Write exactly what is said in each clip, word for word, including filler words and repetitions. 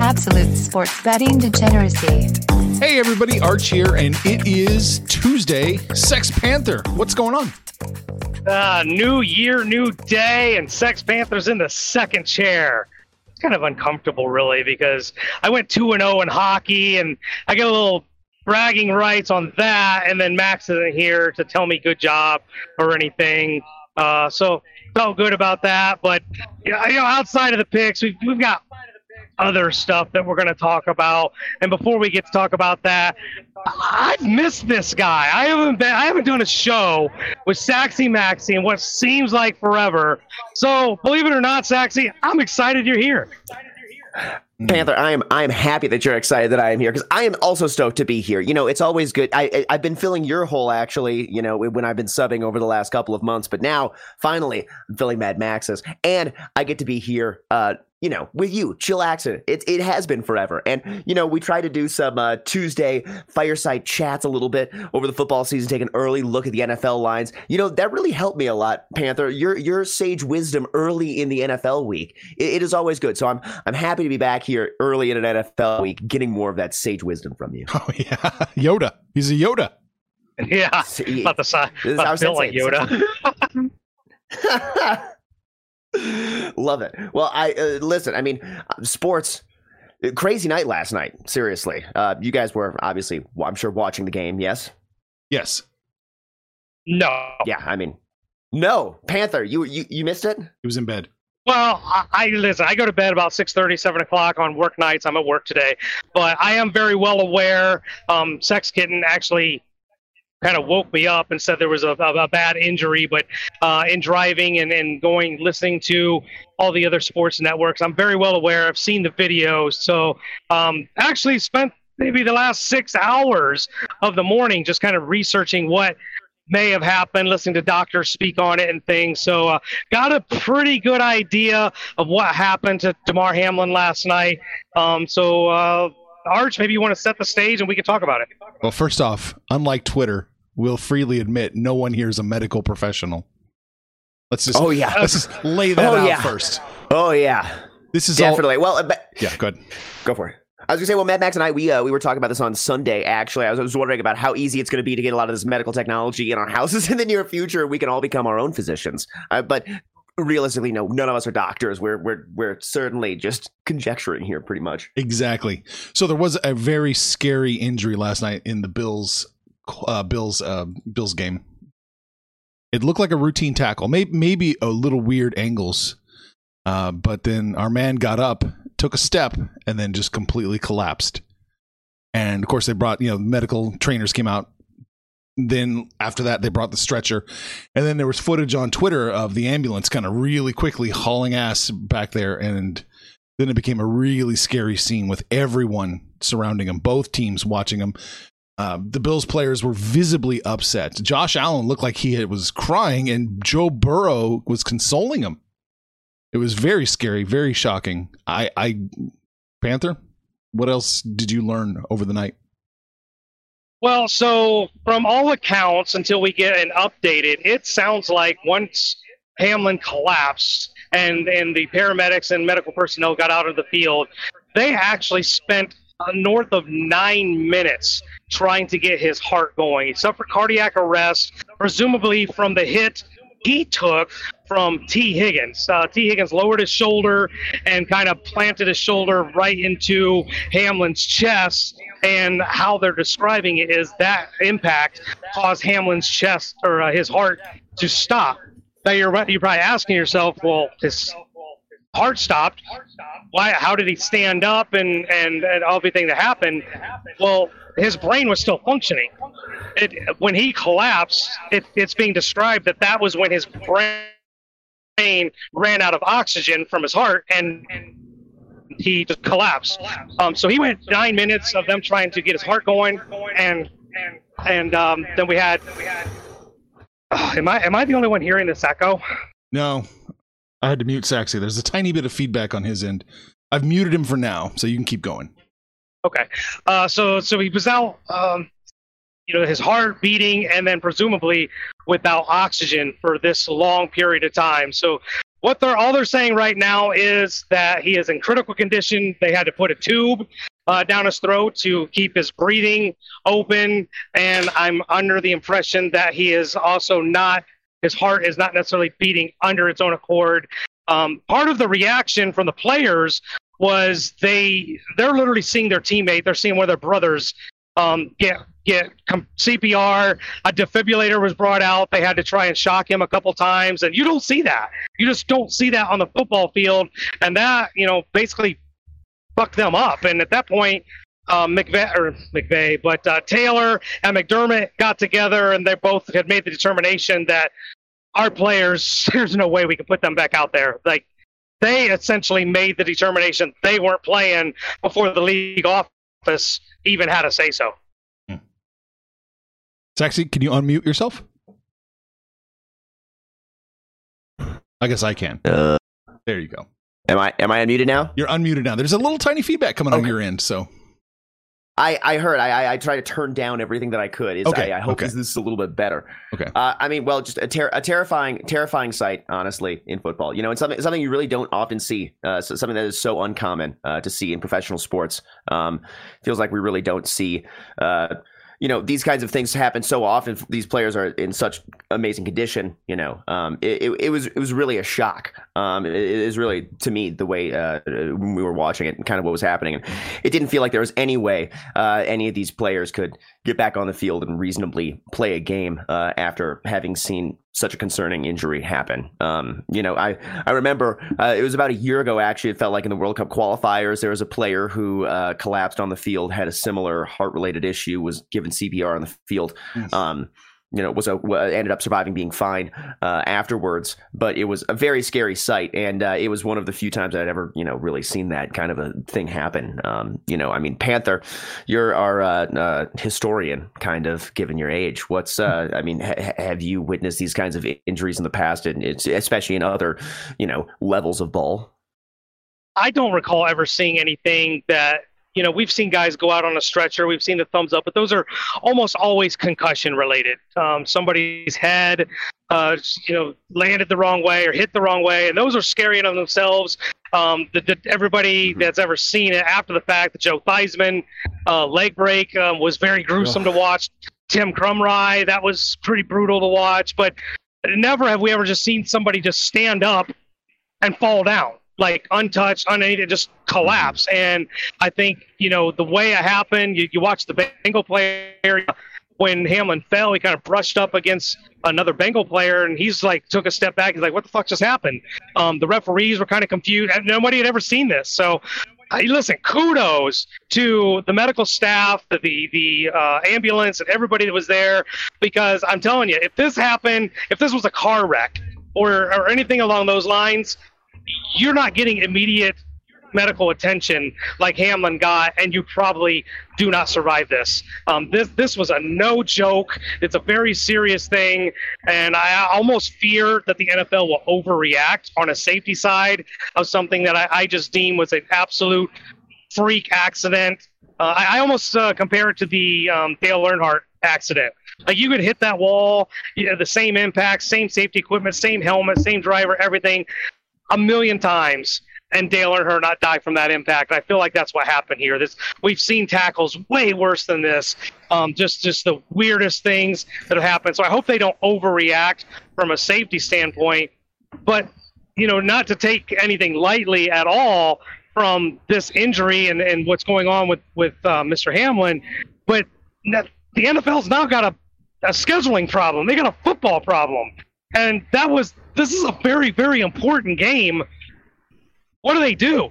Absolute sports betting degeneracy. Hey everybody, Arch here, and it is Tuesday. Sex Panther, what's going on? Uh, new year, new day, and Sex Panther's in the second chair. It's kind of uncomfortable, really, because I went two and oh in hockey, and I got a little bragging rights on that, and then Max isn't here to tell me good job or anything. Uh, so felt good about that, but you know, outside of the picks, we've, we've got other stuff that we're going to talk about, and before we get to talk about that, I've missed this guy. I haven't been. I haven't done a show with Saxy Maxie in what seems like forever. So believe it or not, Saxy, I'm excited you're here. Panther, I am I am happy that you're excited that I am here, because I am also stoked to be here. You know, it's always good. I, I, I've been filling your hole, actually, you know, when I've been subbing over the last couple of months. But now, finally, I'm filling Mad Max's, and I get to be here, uh, you know, with you, chillaxing. It, it has been forever. And, you know, we try to do some uh, Tuesday fireside chats a little bit over the football season, take an early look at the N F L lines. You know, that really helped me a lot, Panther. Your your sage wisdom early in the N F L week, it, it is always good. So I'm I'm happy to be back here early in an N F L week, getting more of that sage wisdom from you. Oh yeah, Yoda. He's a Yoda. Yeah, See, about the size. I feel like Yoda. Love it. Well, I uh, listen. I mean, sports. Crazy night last night. Seriously, uh, you guys were obviously, I'm sure, watching the game. Yes. Yes. No. Yeah. I mean, no. Panther, you you you missed it. He was in bed. Well, I, I listen. I go to bed about six thirty, seven o'clock on work nights. I'm at work today, but I am very well aware. Um, Sex Kitten actually kind of woke me up and said there was a, a, a bad injury, but uh, in driving and, and going, listening to all the other sports networks, I'm very well aware. I've seen the videos. So um, actually spent maybe the last six hours of the morning just kind of researching what may have happened, listening to doctors speak on it and things. So uh, got a pretty good idea of what happened to Damar Hamlin last night. Um, so uh, Arch, maybe you want to set the stage and we can talk about it. Well, first off, unlike Twitter, we'll freely admit no one here is a medical professional. Let's just, oh, yeah. let's just lay that oh, out yeah. first. Oh, yeah. This is Definitely. All- well, uh, yeah, go ahead. Go for it. I was going to say, well, Mad Max and I, we uh, we were talking about this on Sunday, actually. I was, I was wondering about how easy it's going to be to get a lot of this medical technology in our houses in the near future. We can all become our own physicians. Uh, but realistically, no, none of us are doctors. We're, we're, we're certainly just conjecturing here pretty much. Exactly. So there was a very scary injury last night in the Bills uh, Bills, uh, Bills game. It looked like a routine tackle, maybe, maybe a little weird angles. Uh, but then our man got up, took a step, and then just completely collapsed. And of course, they brought, you know, medical trainers came out. Then after that, they brought the stretcher. And then there was footage on Twitter of the ambulance kind of really quickly hauling ass back there. And then it became a really scary scene with everyone surrounding him, both teams watching him. Uh, the Bills players were visibly upset. Josh Allen looked like he was crying, and Joe Burrow was consoling him. It was very scary, very shocking. I, I, Panther, what else did you learn over the night? Well, so from all accounts, until we get an updated, it sounds like once Hamlin collapsed and, and the paramedics and medical personnel got out of the field, they actually spent north of nine minutes trying to get his heart going. He suffered cardiac arrest, presumably from the hit he took from T Higgins. Uh, T Higgins lowered his shoulder and kind of planted his shoulder right into Hamlin's chest. And how they're describing it is that impact caused Hamlin's chest or uh, his heart to stop. Now you're you're probably asking yourself, well, his heart stopped. Why? How did he stand up and and, and everything that happened? Well, his brain was still functioning. It, when he collapsed, it, it's being described that that was when his brain brain ran out of oxygen from his heart, and, and he just collapsed. Um, so he went nine minutes of them trying to get his heart going, and and um, then we had. Uh, am I am I the only one hearing this echo? No, I had to mute Saxy. There's a tiny bit of feedback on his end. I've muted him for now, so you can keep going. Okay, uh, so so he was out. Um, you know, his heart beating and then presumably without oxygen for this long period of time. So what they're all they're saying right now is that he is in critical condition. They had to put a tube uh, down his throat to keep his breathing open. And I'm under the impression that he is also not, his heart is not necessarily beating under its own accord. Um, part of the reaction from the players was they, they're literally seeing their teammate. They're seeing one of their brothers um, get Get C P R. A defibrillator was brought out. They had to try and shock him a couple times, and you don't see that. You just don't see that on the football field, and that you know basically fucked them up. And at that point, um, McVay or McVay, but uh, Taylor and McDermott got together, and they both had made the determination that our players, there's no way we can put them back out there. Like they essentially made the determination they weren't playing before the league office even had a say so. Saxy, can you unmute yourself? I guess I can. Uh, there you go. Am I am I unmuted now? You're unmuted now. There's a little tiny feedback coming okay. on your end, so I I heard. I I tried to turn down everything that I could. It's, okay. I, I hope okay. this, this is a little bit better. Okay. Uh, I mean, well, just a, ter- a terrifying, terrifying sight, honestly, in football. You know, it's something something you really don't often see. Uh, so something that is so uncommon uh, to see in professional sports. Um, feels like we really don't see. Uh, You know, these kinds of things happen so often. These players are in such amazing condition. You know, um, it, it, it was it was really a shock. Um, it, it is really, to me, the way uh, when we were watching it and kind of what was happening. And it didn't feel like there was any way uh, any of these players could get back on the field and reasonably play a game uh, after having seen such a concerning injury happen. Um, you know, I, I remember uh, it was about a year ago, actually, it felt like in the World Cup qualifiers, there was a player who uh, collapsed on the field, had a similar heart-related issue, was given C P R on the field. Yes. Um, you know, was a, ended up surviving, being fine uh, afterwards, but it was a very scary sight. And uh, it was one of the few times I'd ever, you know, really seen that kind of a thing happen. Um, you know, I mean, Panther, you're our uh, uh, historian, kind of, given your age. What's, uh, I mean, ha- have you witnessed these kinds of injuries in the past, and it's especially in other, you know, levels of ball? I don't recall ever seeing anything that, you know, we've seen guys go out on a stretcher. We've seen the thumbs up, but those are almost always concussion related. Um, somebody's head, uh, you know, landed the wrong way or hit the wrong way. And those are scary in themselves. Um, the, the, everybody mm-hmm. that's ever seen it after the fact, the Joe Theismann uh, leg break um, was very gruesome oh. to watch. Tim Crumry, that was pretty brutal to watch. But never have we ever just seen somebody just stand up and fall down. Like untouched, unaided, just collapse. And I think, you know, the way it happened, you, you watch the Bengal player, when Hamlin fell, he kind of brushed up against another Bengal player, and he's like, took a step back. He's like, what the fuck just happened? Um, the referees were kind of confused. Nobody had ever seen this. So, I, listen, kudos to the medical staff, the, the, the uh, ambulance, and everybody that was there, because I'm telling you, if this happened, if this was a car wreck or, or anything along those lines, you're not getting immediate medical attention like Hamlin got, and you probably do not survive this. Um, this this was a no joke. It's a very serious thing, and I almost fear that the N F L will overreact on a safety side of something that I, I just deem was an absolute freak accident. Uh, I, I almost uh, compare it to the um, Dale Earnhardt accident. Like you could hit that wall, you know, the same impact, same safety equipment, same helmet, same driver, everything, a million times, and Dale Earnhardt not die from that impact. I feel like that's what happened here. This we've seen tackles way worse than this. Um, just, just the weirdest things that have happened. So I hope they don't overreact from a safety standpoint. But you know, not to take anything lightly at all from this injury and, and what's going on with with uh, Mister Hamlin. But the N F L's now got a, a scheduling problem. They got a football problem, and that was. This is a very, very important game. What do they do?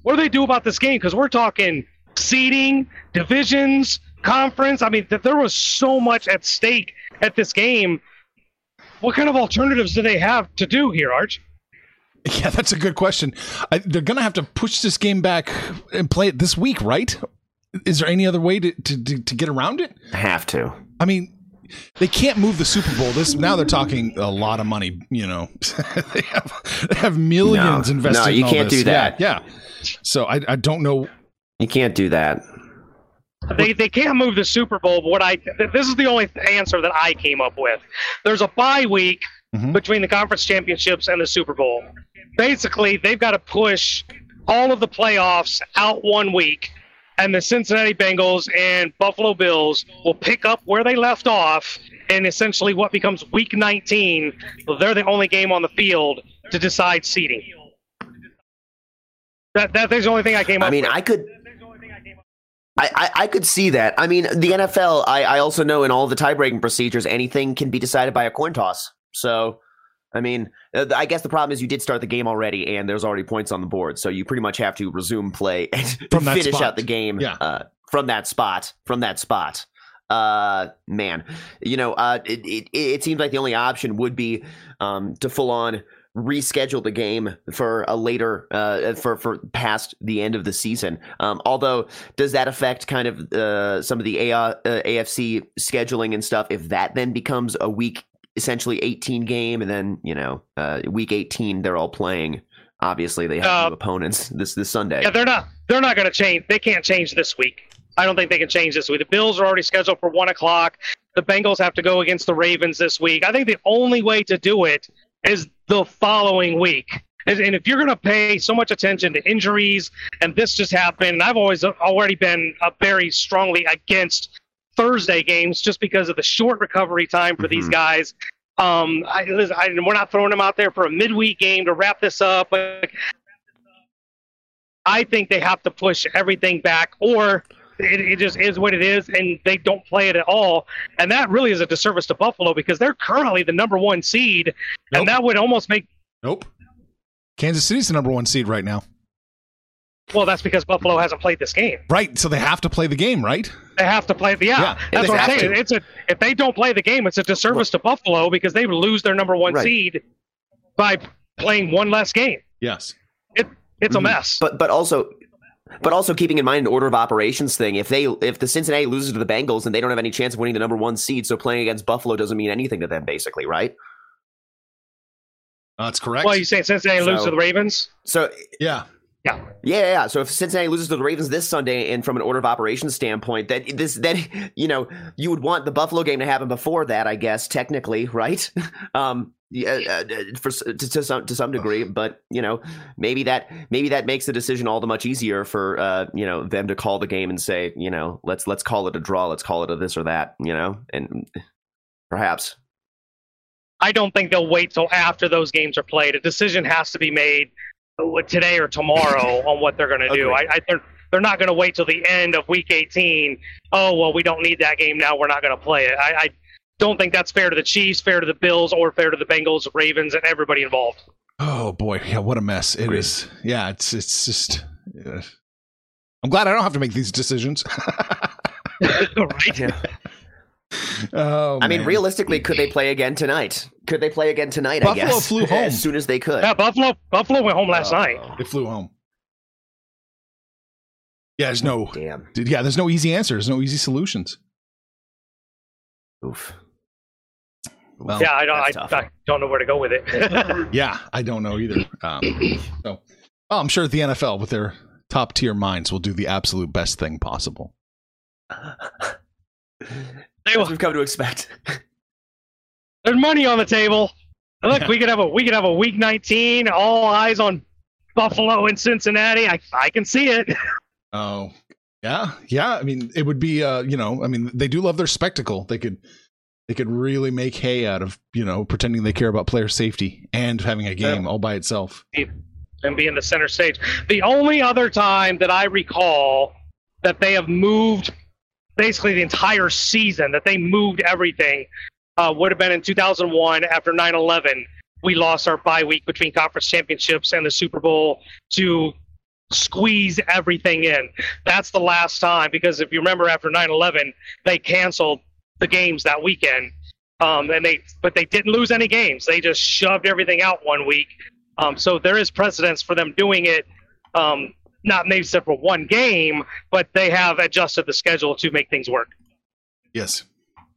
What do they do about this game? Because we're talking seeding, divisions, conference. I mean, th- there was so much at stake at this game. What kind of alternatives do they have to do here, Arch? Yeah, that's a good question. I, they're going to have to push this game back and play it this week, right? Is there any other way to, to, to, to get around it? Have to. I mean, they can't move the Super Bowl. This now they're talking a lot of money. You know, they have they have millions no, invested. No, you in all can't this. do that. Yeah, yeah. So I I don't know. You can't do that. They they can't move the Super Bowl. But what I this is the only answer that I came up with. There's a bye week mm-hmm. between the conference championships and the Super Bowl. Basically, they've got to push all of the playoffs out one week. And the Cincinnati Bengals and Buffalo Bills will pick up where they left off in essentially what becomes week nineteen. They're the only game on the field to decide seeding. That, that is the only thing I came up with. I mean, with. I could... I, I, I could see that. I mean, the N F L, I, I also know in all the tie-breaking procedures, anything can be decided by a coin toss. So, I mean, I guess the problem is you did start the game already, and there's already points on the board, so you pretty much have to resume play and from finish spot. out the game yeah. uh, from that spot. From that spot, uh, man, you know, uh, it, it, it seems like the only option would be um, to full on reschedule the game for a later, uh, for for past the end of the season. Um, although, does that affect kind of uh, some of the A F C scheduling and stuff? If that then becomes a week. Essentially eighteen game, and then you know uh week eighteen they're all playing. Obviously they have uh, new opponents this this Sunday. Yeah, they're not they're not going to change. They can't change this week. I don't think they can change this week. The Bills are already scheduled for one o'clock. The Bengals have to go against the Ravens this week. I think the only way to do it is the following week. And if you're going to pay so much attention to injuries, and this just happened, and I've always already been uh, very strongly against Thursday games just because of the short recovery time for mm-hmm. these guys. Um, I, listen, I, we're not throwing them out there for a midweek game to wrap this up. Like, I think they have to push everything back, or it, it just is what it is, and they don't play it at all. And that really is a disservice to Buffalo because they're currently the number one seed, nope. and that would almost make... Nope. Kansas City's the number one seed right now. Well, that's because Buffalo hasn't played this game. Right, so they have to play the game, right? They have to play the yeah. yeah that's what I'm saying. To. It's a if they don't play the game, it's a disservice right. to Buffalo because they lose their number one right. seed by playing one less game. Yes. It it's mm-hmm. a mess. But but also but also keeping in mind an order of operations thing. If they if the Cincinnati loses to the Bengals, then they don't have any chance of winning the number one seed, so playing against Buffalo doesn't mean anything to them basically, right? That's correct. Well, you saying Cincinnati so, loses to the Ravens? So yeah. Yeah. yeah, yeah. So if Cincinnati loses to the Ravens this Sunday, and from an order of operations standpoint, that this that you know you would want the Buffalo game to happen before that, I guess technically, right? Um, yeah, uh, for to, to some to some degree, but you know maybe that maybe that makes the decision all the much easier for uh you know them to call the game and say you know let's let's call it a draw, let's call it a this or that, you know, and perhaps. I don't think they'll wait till after those games are played. A decision has to be made today or tomorrow on what they're going to okay. do. I, I they're, they're not going to wait till the end of week eighteen. Oh, well, we don't need that game now. We're not going to play it. I, I don't think that's fair to the Chiefs, fair to the Bills, or fair to the Bengals, Ravens, and everybody involved. Oh, boy. Yeah, what a mess. It Great. is. Yeah, it's it's just... Yeah. I'm glad I don't have to make these decisions. Right? Yeah. Oh, I man. mean, realistically, could they play again tonight? Could they play again tonight? Buffalo I guess flew home as soon as they could. Yeah, Buffalo. Buffalo went home last oh. night. They flew home. Yeah, there's no. Oh, damn. Yeah, there's no easy answers. No easy solutions. Oof. Well, yeah, I don't. I, I don't know where to go with it. Yeah, I don't know either. Um, so, well, I'm sure the N F L, with their top tier minds, will do the absolute best thing possible. They will. We've come to expect. There's money on the table. Look, yeah. we could have a we could have a week nineteen, all eyes on Buffalo and Cincinnati. I I can see it. Oh yeah, yeah. I mean, it would be uh, you know, I mean, they do love their spectacle. They could they could really make hay out of you know pretending they care about player safety and having a game yeah. all by itself and being the center stage. The only other time that I recall that they have moved. Basically the entire season that they moved everything uh, would have been in two thousand one after nine eleven. We lost our bye week between conference championships and the Super Bowl to squeeze everything in. That's the last time, because if you remember after nine eleven, they canceled the games that weekend. Um, and they, but they didn't lose any games. They just shoved everything out one week Um, so there is precedence for them doing it, um, not maybe except for one game, but they have adjusted the schedule to make things work. Yes,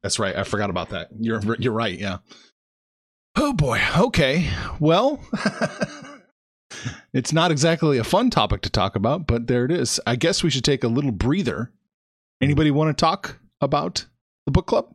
that's right. I forgot about that. You're you're right. Yeah. Oh, boy. Okay. Well, it's not exactly a fun topic to talk about, but there it is. I guess we should take a little breather. Anybody want to talk about the book club?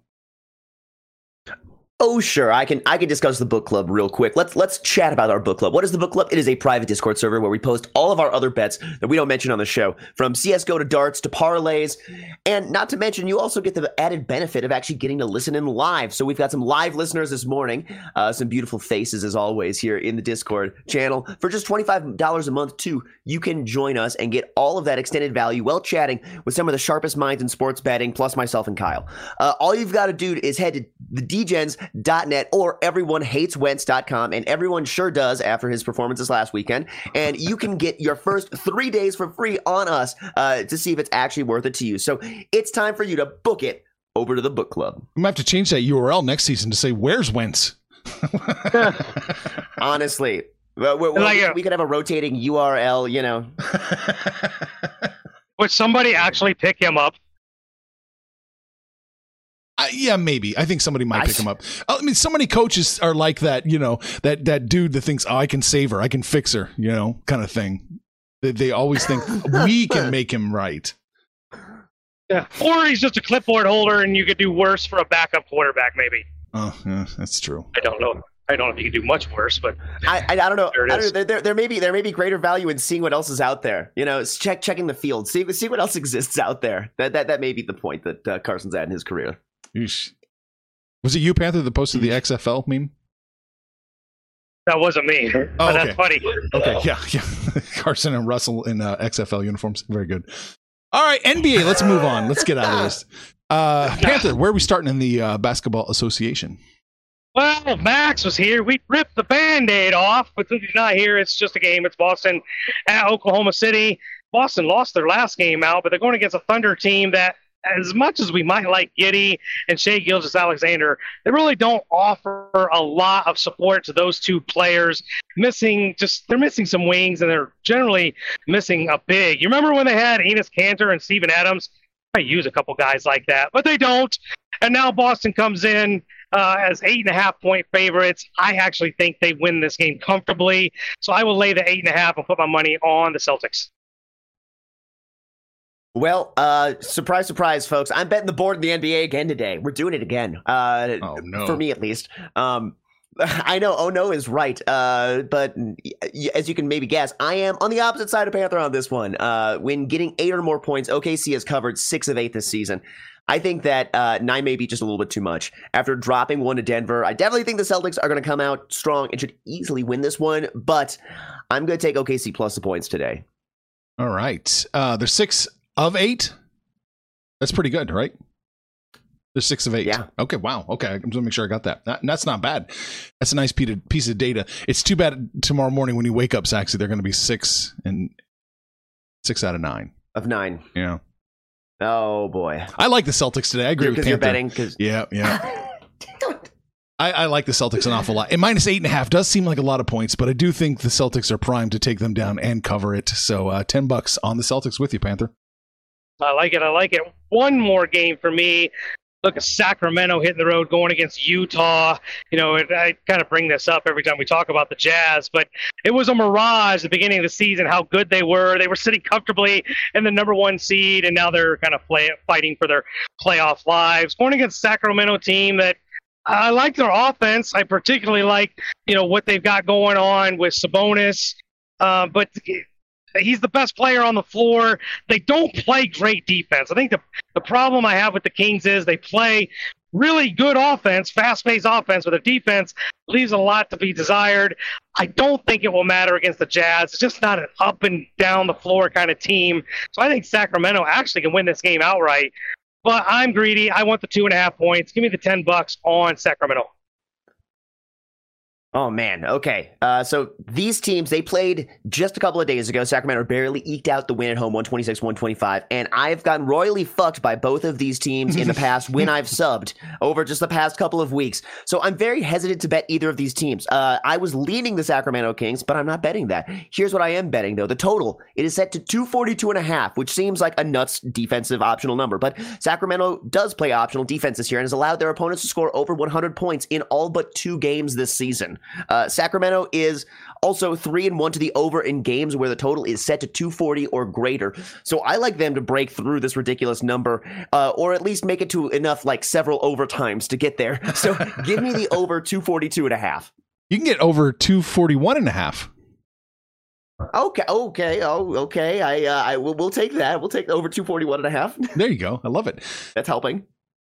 Oh, sure. I can I can discuss the book club real quick. Let's let's chat about our book club. What is the book club? It is a private Discord server where we post all of our other bets that we don't mention on the show, from C S G O to darts to parlays. And not to mention, you also get the added benefit of actually getting to listen in live. So we've got some live listeners this morning, uh, some beautiful faces as always here in the Discord channel. For just twenty-five dollars a month, too, you can join us and get all of that extended value while chatting with some of the sharpest minds in sports betting, plus myself and Kyle. Uh, all you've got to do is head to the D gens Dot net or everyone hates wentz dot com, and everyone sure does after his performances last weekend, and you can get your first three days for free on us uh, to see if it's actually worth it to you. So it's time for you to book it over to the book club. I'm going to have to change that U R L next season to say, where's Wentz? Honestly, well, we, we, like, we could have a rotating U R L, you know. Would somebody actually pick him up? Uh, yeah, maybe. I think somebody might pick I, him up. I mean, so many coaches are like that, you know, that, that dude that thinks, oh, I can save her, I can fix her, you know, kind of thing. They, they always think we can make him right. Yeah. Or he's just a clipboard holder and you could do worse for a backup quarterback, maybe. Oh, yeah, that's true. I don't know. I don't know if you can do much worse, but I I, I don't know. There, I don't, there, there may be there may be greater value in seeing what else is out there. You know, check checking the field, see see what else exists out there. That that that may be the point that uh, Carson's at in his career. Eesh. Was it you, Panther, that posted the X F L meme? That wasn't me. Oh, but okay. That's funny. Okay, yeah, yeah. Carson and Russell in uh, X F L uniforms. Very good. All right, N B A. Let's move on. Let's get out of this. Uh, Panther, where are we starting in the uh, Basketball Association? Well, Max was here. We ripped the Band-Aid off, but since he's not here, it's just a game. It's Boston at Oklahoma City. Boston lost their last game out, but they're going against a Thunder team that, as much as we might like Giddey and Shea Gilgeous-Alexander, they really don't offer a lot of support to those two players. Missing just they're missing some wings, and they're generally missing a big. You remember when they had Enes Kanter and Steven Adams? I use a couple guys like that, but they don't. And now Boston comes in uh, as eight and a half point favorites. I actually think they win this game comfortably, so I will lay the eight and a half and put my money on the Celtics. Well, uh, surprise, surprise, folks. I'm betting the board in the N B A again today. We're doing it again. Uh, oh, no. For me, at least. Um, I know, oh, no is right. Uh, but as you can maybe guess, I am on the opposite side of Panther on this one. Uh, when getting eight or more points, O K C has covered six of eight this season. I think that uh, nine may be just a little bit too much. After dropping one to Denver, I definitely think the Celtics are going to come out strong and should easily win this one. But I'm going to take O K C plus the points today. All right. Uh, there's six of eight. That's pretty good, right? There's six of eight. Yeah. Okay. Wow. Okay. I'm just gonna make sure I got that. that. That's not bad. That's a nice piece of data. It's too bad tomorrow morning when you wake up, Saxy, they're going to be six and six out of nine. Of nine. Yeah. Oh boy. I like the Celtics today. I agree yeah, with Panther. You're betting. Cause... Yeah. Yeah. I, I like the Celtics an awful lot. And minus eight and a half does seem like a lot of points, but I do think the Celtics are primed to take them down and cover it. So uh, ten bucks on the Celtics with you, Panther. I like it. I like it. One more game for me. Look at Sacramento hitting the road, going against Utah. You know, it, I kind of bring this up every time we talk about the Jazz, but it was a mirage at the beginning of the season, how good they were. They were sitting comfortably in the number one seed, and now they're kind of play, fighting for their playoff lives. Going against Sacramento team that I like their offense. I particularly like, you know, what they've got going on with Sabonis. Uh, but... He's the best player on the floor. They don't play great defense. I think the, the problem I have with the Kings is they play really good offense, fast-paced offense, but their defense leaves a lot to be desired. I don't think it will matter against the Jazz. It's just not an up-and-down-the-floor kind of team. So I think Sacramento actually can win this game outright. But I'm greedy. I want the two and a half points. Give me the ten bucks on Sacramento. Oh, man. Okay. Uh, so these teams, they played just a couple of days ago. Sacramento barely eked out the win at home, one twenty-six to one twenty-five. And I've gotten royally fucked by both of these teams in the past when I've subbed over just the past couple of weeks. So I'm very hesitant to bet either of these teams. Uh, I was leaning the Sacramento Kings, but I'm not betting that. Here's what I am betting, though. The total, it is set to two forty-two and a half, which seems like a nuts defensive optional number. But Sacramento does play optional defense this year and has allowed their opponents to score over one hundred points in all but two games this season. Uh, Sacramento is also three and one to the over in games where the total is set to two forty or greater. So I like them to break through this ridiculous number, uh, or at least make it to enough, like several overtimes to get there. So give me the over two forty-two and a half. You can get over two forty-one and a half. Okay. Okay. Oh, okay. I, uh, I will, we'll take that. We'll take over two forty-one and a half. There you go. I love it. That's helping.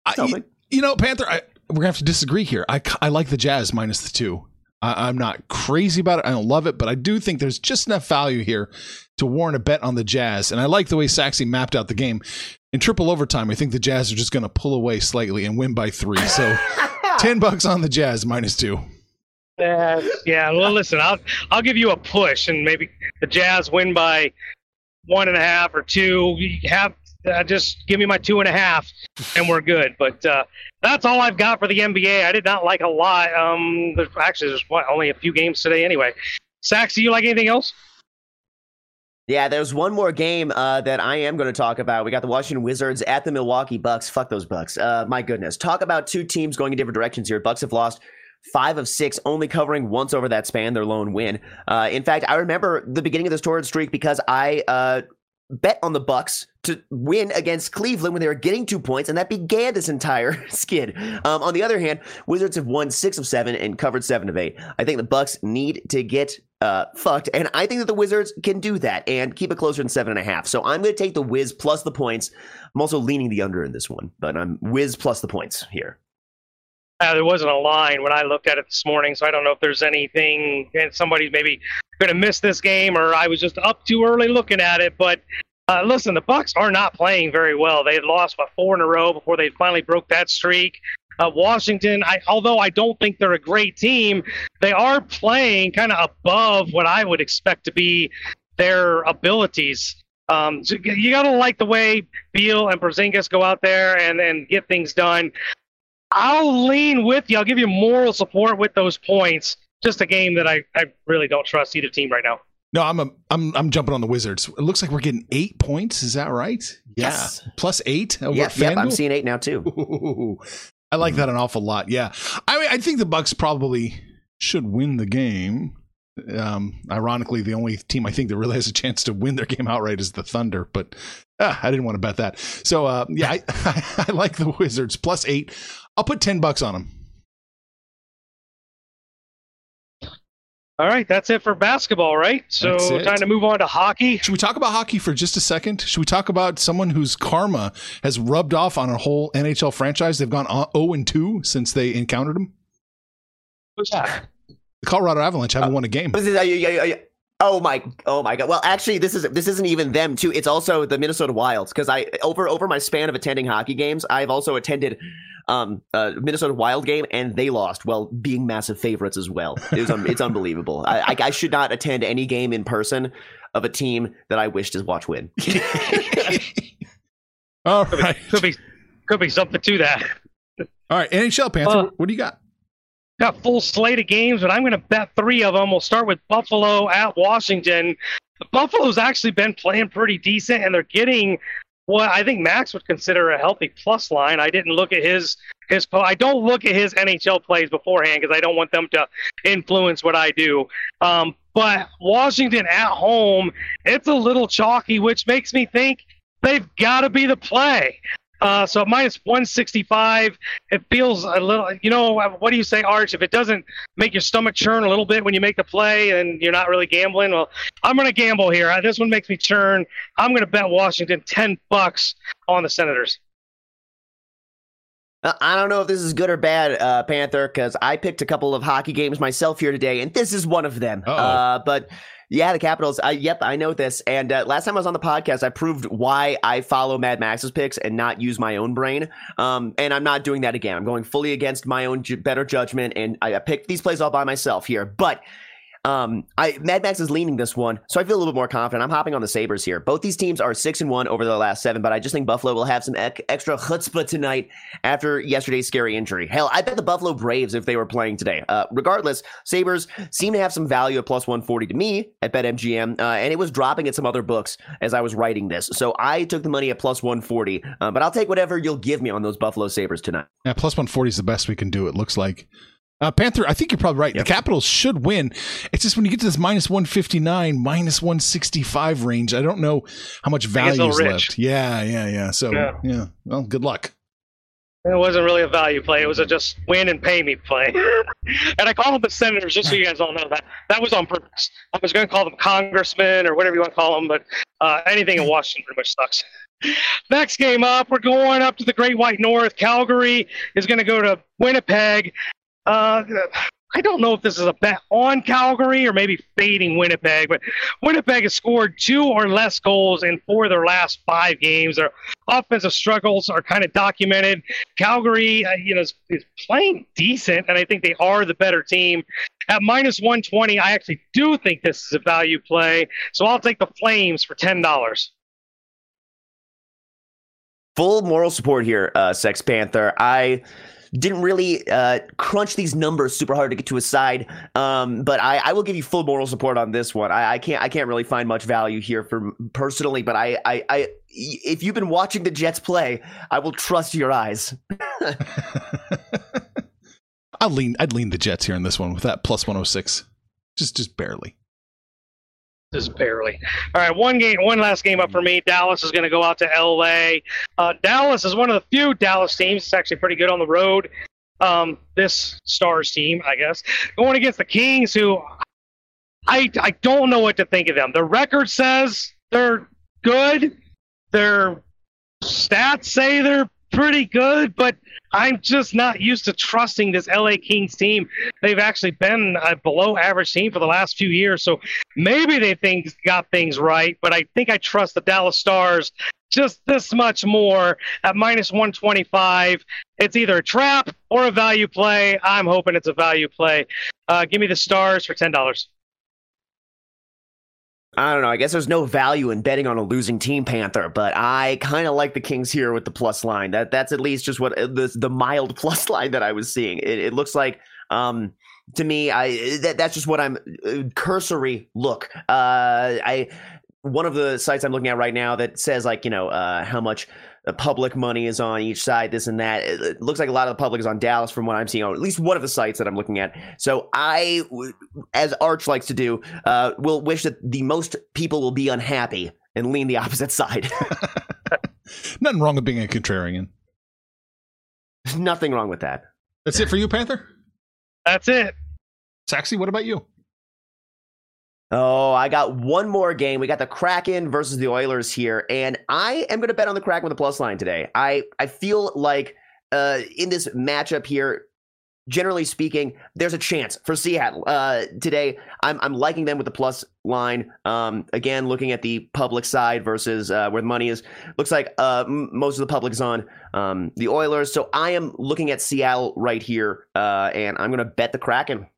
That's I, helping. You know, Panther, I, we're gonna have to disagree here. I, I like the Jazz minus the two. I'm not crazy about it. I don't love it, but I do think there's just enough value here to warrant a bet on the Jazz. And I like the way Saxy mapped out the game. In triple overtime, I think the Jazz are just going to pull away slightly and win by three. So ten bucks on the Jazz minus two. Uh, yeah, well, listen, I'll I'll give you a push, and maybe the Jazz win by one and a half or two. You have uh, just give me my two and a half, and we're good. But uh, that's all I've got for the N B A. I did not like a lot. Um, there's, actually, there's what, only a few games today anyway. Sax, do you like anything else? Yeah, there's one more game uh, that I am going to talk about. We got the Washington Wizards at the Milwaukee Bucks. Fuck those Bucks. Uh, my goodness. Talk about two teams going in different directions here. Bucks have lost five of six, only covering once over that span, their lone win. Uh, in fact, I remember the beginning of this torrid streak because I uh, bet on the Bucks to win against Cleveland when they were getting two points, and that began this entire skid. Um, on the other hand, Wizards have won six of seven and covered seven of eight. I think the Bucks need to get uh, fucked, and I think that the Wizards can do that and keep it closer than seven and a half. So I'm going to take the Wiz plus the points. I'm also leaning the under in this one, but I'm Wiz plus the points here. Uh, there wasn't a line when I looked at it this morning, so I don't know if there's anything, and somebody's maybe going to miss this game, or I was just up too early looking at it. But uh, listen, the Bucks are not playing very well. They had lost by four in a row before they finally broke that streak. Uh, Washington, I, although I don't think they're a great team, they are playing kind of above what I would expect to be their abilities. Um, so you got to like the way Beal and Porzingis go out there and, and get things done. I'll lean with you. I'll give you moral support with those points. Just a game that I, I really don't trust either team right now. No, I'm a, I'm I'm jumping on the Wizards. It looks like we're getting eight points. Is that right? Yeah. Yes. Plus eight. Yeah, yep, I'm seeing eight now too. Ooh, I like that an awful lot. Yeah. I I think the Bucks probably should win the game. Um, ironically, the only team I think that really has a chance to win their game outright is the Thunder, but uh, I didn't want to bet that. So uh, yeah, I, I, I like the Wizards plus eight. I'll put ten bucks on them. All right, that's it for basketball, right? So time to move on to hockey. Should we talk about hockey for just a second? Should we talk about someone whose karma has rubbed off on a whole N H L franchise? They've gone oh and two since they encountered him. Who's that? The Colorado Avalanche haven't uh, won a game. This is, uh, yeah, yeah, yeah. Oh my! Oh my God! Well, actually, this is this isn't even them too. It's also the Minnesota Wilds, because I over over my span of attending hockey games, I've also attended um, a Minnesota Wild game, and they lost while being massive favorites as well. It was, um, it's unbelievable. I, I, I should not attend any game in person of a team that I wish to watch win. All right, could be, could be could be something to that. All right, N H L Panther, uh, what do you got? Got full slate of games, but I'm going to bet three of them. We'll start with Buffalo at Washington. Buffalo's actually been playing pretty decent, and they're getting what I think Max would consider a healthy plus line. I didn't look at his his I don't look at his N H L plays beforehand because I don't want them to influence what I do. Um, but Washington at home, it's a little chalky, which makes me think they've got to be the play. Uh, so minus one sixty-five, it feels a little, you know, what do you say, Arch? If it doesn't make your stomach churn a little bit when you make the play and you're not really gambling, well, I'm going to gamble here. This one makes me churn. I'm going to bet Washington ten bucks on the Senators. I don't know if this is good or bad, uh, Panther, because I picked a couple of hockey games myself here today, and this is one of them. Uh, but yeah, the Capitals. Uh, yep, I know this. And uh, last time I was on the podcast, I proved why I follow Mad Max's picks and not use my own brain. Um, and I'm not doing that again. I'm going fully against my own ju- better judgment, and I, I picked these plays all by myself here. But um, I Mad Max is leaning this one, so I feel a little bit more confident. I'm hopping on the Sabres here. Both these teams are six and one over the last seven, but I just think Buffalo will have some ec- extra chutzpah tonight after yesterday's scary injury. Hell, I bet the Buffalo Braves if they were playing today. Uh, regardless, Sabres seem to have some value at plus one forty to me at BetMGM, uh, and it was dropping at some other books as I was writing this. So I took the money at plus one forty, uh, but I'll take whatever you'll give me on those Buffalo Sabres tonight. Yeah, plus one forty is the best we can do, it looks like. Uh, Panther, I think you're probably right. Yep. The Capitals should win. It's just when you get to this minus one fifty-nine, minus one sixty-five range, I don't know how much value is left. Yeah, yeah, yeah. So, yeah. yeah. Well, good luck. It wasn't really a value play. It was a just win and pay me play. And I call them the senators, just so you guys all know that. That was on purpose. I was going to call them congressmen or whatever you want to call them, but uh, anything in Washington pretty much sucks. Next game up, we're going up to the Great White North. Calgary is going to go to Winnipeg. Uh, I don't know if this is a bet on Calgary or maybe fading Winnipeg, but Winnipeg has scored two or less goals in four of their last five games. Their offensive struggles are kind of documented. Calgary, uh, you know, is, is playing decent, and I think they are the better team. At minus one twenty, I actually do think this is a value play, so I'll take the Flames for ten dollars. Full moral support here, uh, Sex Panther. I... Didn't really uh, crunch these numbers super hard to get to a side, um, but I, I will give you full moral support on this one. I, I can't I can't really find much value here for personally, but I, I, I if you've been watching the Jets play, I will trust your eyes. I'll lean I'd lean the Jets here in this one with that plus one oh six, just just barely. Just barely. All right, one game, one last game up for me. Dallas is going to go out to L A. Uh, Dallas is one of the few Dallas teams that's actually pretty good on the road. Um, this Stars team, I guess, going against the Kings, who I I don't know what to think of them. The record says they're good. Their stats say they're pretty good, but I'm just not used to trusting this L A Kings team. They've actually been a below-average team for the last few years, so maybe they think got things right, but I think I trust the Dallas Stars just this much more at minus one twenty-five. It's either a trap or a value play. I'm hoping it's a value play. Uh, give me the Stars for ten dollars. I don't know. I guess there's no value in betting on a losing team, Panther, but I kind of like the Kings here with the plus line. That That's at least just what the, the mild plus line that I was seeing. It, it looks like um, to me, I that, that's just what I'm uh, cursory look. Uh, I one of the sites I'm looking at right now that says like, you know, uh, how much public money is on each side, this and that. It looks like a lot of the public is on Dallas from what I'm seeing on at least one of the sites that I'm looking at. So I, as Arch likes to do, uh, will wish that the most people will be unhappy and lean the opposite side. Nothing wrong with being a contrarian. Nothing wrong with that. That's it for you, Panther? That's it. Saxy, what about you? Oh, I got one more game. We got the Kraken versus the Oilers here, and I am going to bet on the Kraken with a plus line today. I, I feel like uh, in this matchup here, generally speaking, there's a chance for Seattle uh, today. I'm I'm liking them with the plus line. Um, again, looking at the public side versus uh, where the money is, looks like uh, m- most of the public's on um, the Oilers. So I am looking at Seattle right here, uh, and I'm going to bet the Kraken.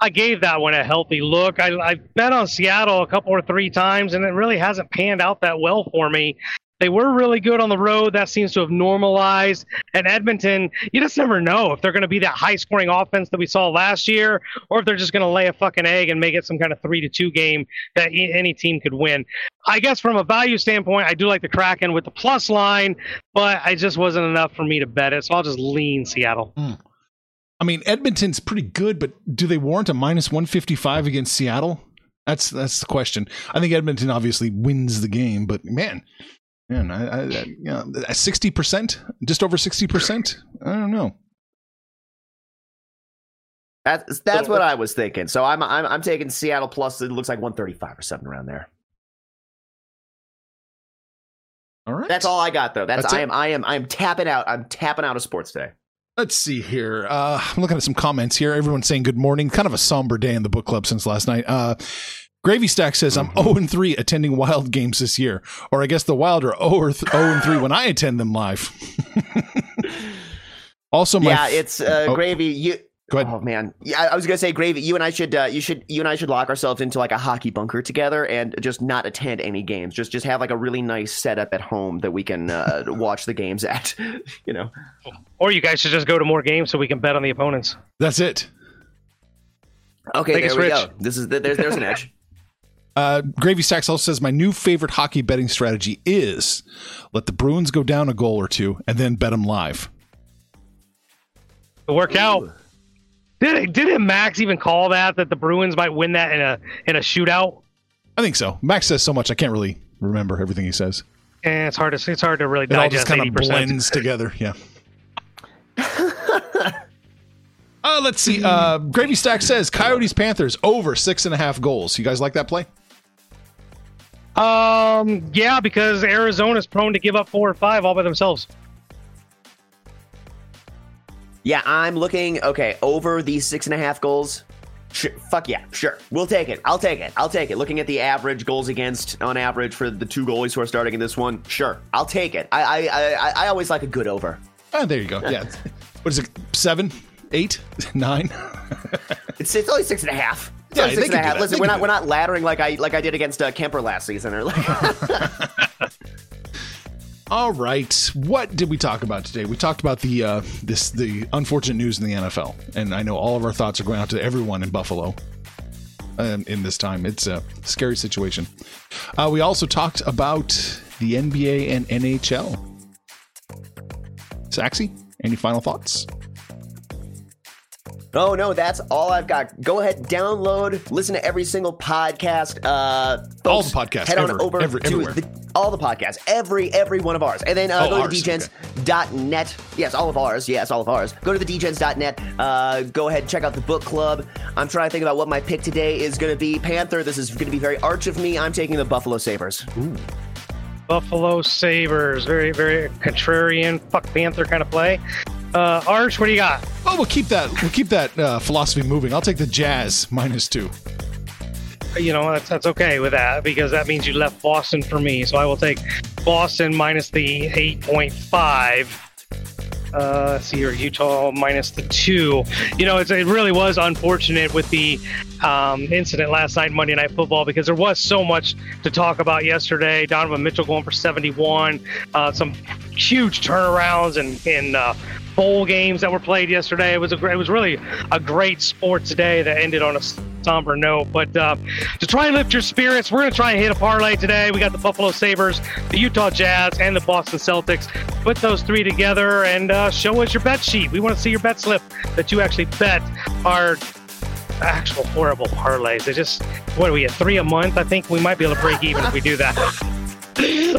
I gave that one a healthy look. I, I bet on Seattle a couple or three times, and it really hasn't panned out that well for me. They were really good on the road. That seems to have normalized. And Edmonton, you just never know if they're going to be that high-scoring offense that we saw last year or if they're just going to lay a fucking egg and make it some kind of three to two game that e- any team could win. I guess from a value standpoint, I do like the Kraken with the plus line, but it just wasn't enough for me to bet it, so I'll just lean Seattle. Mm. I mean, Edmonton's pretty good, but do they warrant a minus one fifty-five against Seattle? That's that's the question. I think Edmonton obviously wins the game, but man, man, I, I, I, you know, sixty percent, just over sixty percent. I don't know. That's that's what I was thinking. So I'm I'm I'm taking Seattle plus. It looks like one thirty-five or something around there. All right. What? That's all I got, though. That's, That's I am I am I am tapping out. I'm tapping out of sports today. Let's see here. Uh, I'm looking at some comments here. Everyone's saying good morning. Kind of a somber day in the book club since last night. Uh, Gravy Stack says, I'm oh and three attending Wild games this year. Or I guess the Wild are oh and three when I attend them live. Also, my yeah, it's uh, oh. Gravy. You go ahead. Oh man, yeah, I was gonna say, Gravy, you and I should, uh, you should, you and I should lock ourselves into like a hockey bunker together and just not attend any games. Just, just have like a really nice setup at home that we can uh, watch the games at. You know, or you guys should just go to more games so we can bet on the opponents. That's it. Okay, Vegas there we rich. go. This is the, there's there's an edge. Uh, Gravy Stacks also says, my new favorite hockey betting strategy is let the Bruins go down a goal or two and then bet them live. It worked out. Did didn't Max even call that that the Bruins might win that in a in a shootout? I think so. Max says so much I can't really remember everything he says. And it's hard to it's hard to really digest. It all just kind of blends together. Yeah. uh, let's see. Uh, Gravy Stack says Coyotes Panthers over six and a half goals. You guys like that play? Um. Yeah, because Arizona's prone to give up four or five all by themselves. Yeah, I'm looking, okay, over these six and a half goals. Sure, fuck yeah, sure. We'll take it. I'll take it. I'll take it. Looking at the average goals against on average for the two goalies who are starting in this one, sure, I'll take it. I I, I, I always like a good over. Oh, there you go. Yeah. What is it, seven, eight, nine? it's, it's only six and a half. It's yeah, only six and a half. Listen, we're not, we're not laddering like I like I did against uh, Kemper last season. Or like All right. What did we talk about today? We talked about the uh, this the unfortunate news in the N F L, and I know all of our thoughts are going out to everyone in Buffalo. Um, in this time, it's a scary situation. Uh, we also talked about the N B A and N H L. Saxy, any final thoughts? Oh, no, that's all I've got. Go ahead, download, listen to every single podcast. Uh, folks, all the podcasts. Head on ever, over every, to the, all the podcasts. Every, every one of ours. And then uh, oh, go ours. to the degens dot net. Okay. Yes, all of ours. Yes, all of ours. Go to the degens dot net. Uh, go ahead, check out the book club. I'm trying to think about what my pick today is going to be. Panther, this is going to be very arch of me. I'm taking the Buffalo Sabres. Ooh. Buffalo Sabres. Very, very contrarian, fuck Panther kind of play. Uh, Arch, what do you got? Oh, we'll keep that. We'll keep that uh, philosophy moving. I'll take the Jazz minus two. You know, that's, that's okay with that because that means you left Boston for me. So I will take Boston minus the eight point five. Uh, see here, Utah minus the two. You know, it's, it really was unfortunate with the um, incident last night, Monday Night Football, because there was so much to talk about yesterday. Donovan Mitchell going for seventy-one, uh, some huge turnarounds and and. Uh, bowl games that were played yesterday. It was a great, it was really a great sports day that ended on a somber note. But uh, to try and lift your spirits, we're going to try and hit a parlay today. We got the Buffalo Sabres, the Utah Jazz, and the Boston Celtics. Put those three together and uh, show us your bet sheet. We want to see your bet slip that you actually bet our actual horrible parlays. They just, what are we at, three a month? I think we might be able to break even if we do that.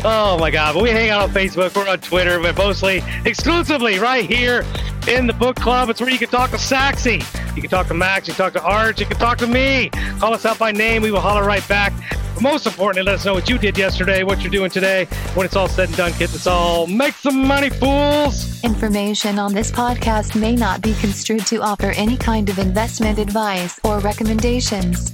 Oh my God. But we hang out on Facebook, we're on Twitter, but mostly exclusively right here in the book club. It's where you can talk to Saxy, you can talk to Max, you can talk to Arch, you can talk to me. Call us out by name, we will holler right back. But most importantly, let us know what you did yesterday, what you're doing today. When it's all said and done, kids, it's all make some money, fools. Information on this podcast may not be construed to offer any kind of investment advice or recommendations.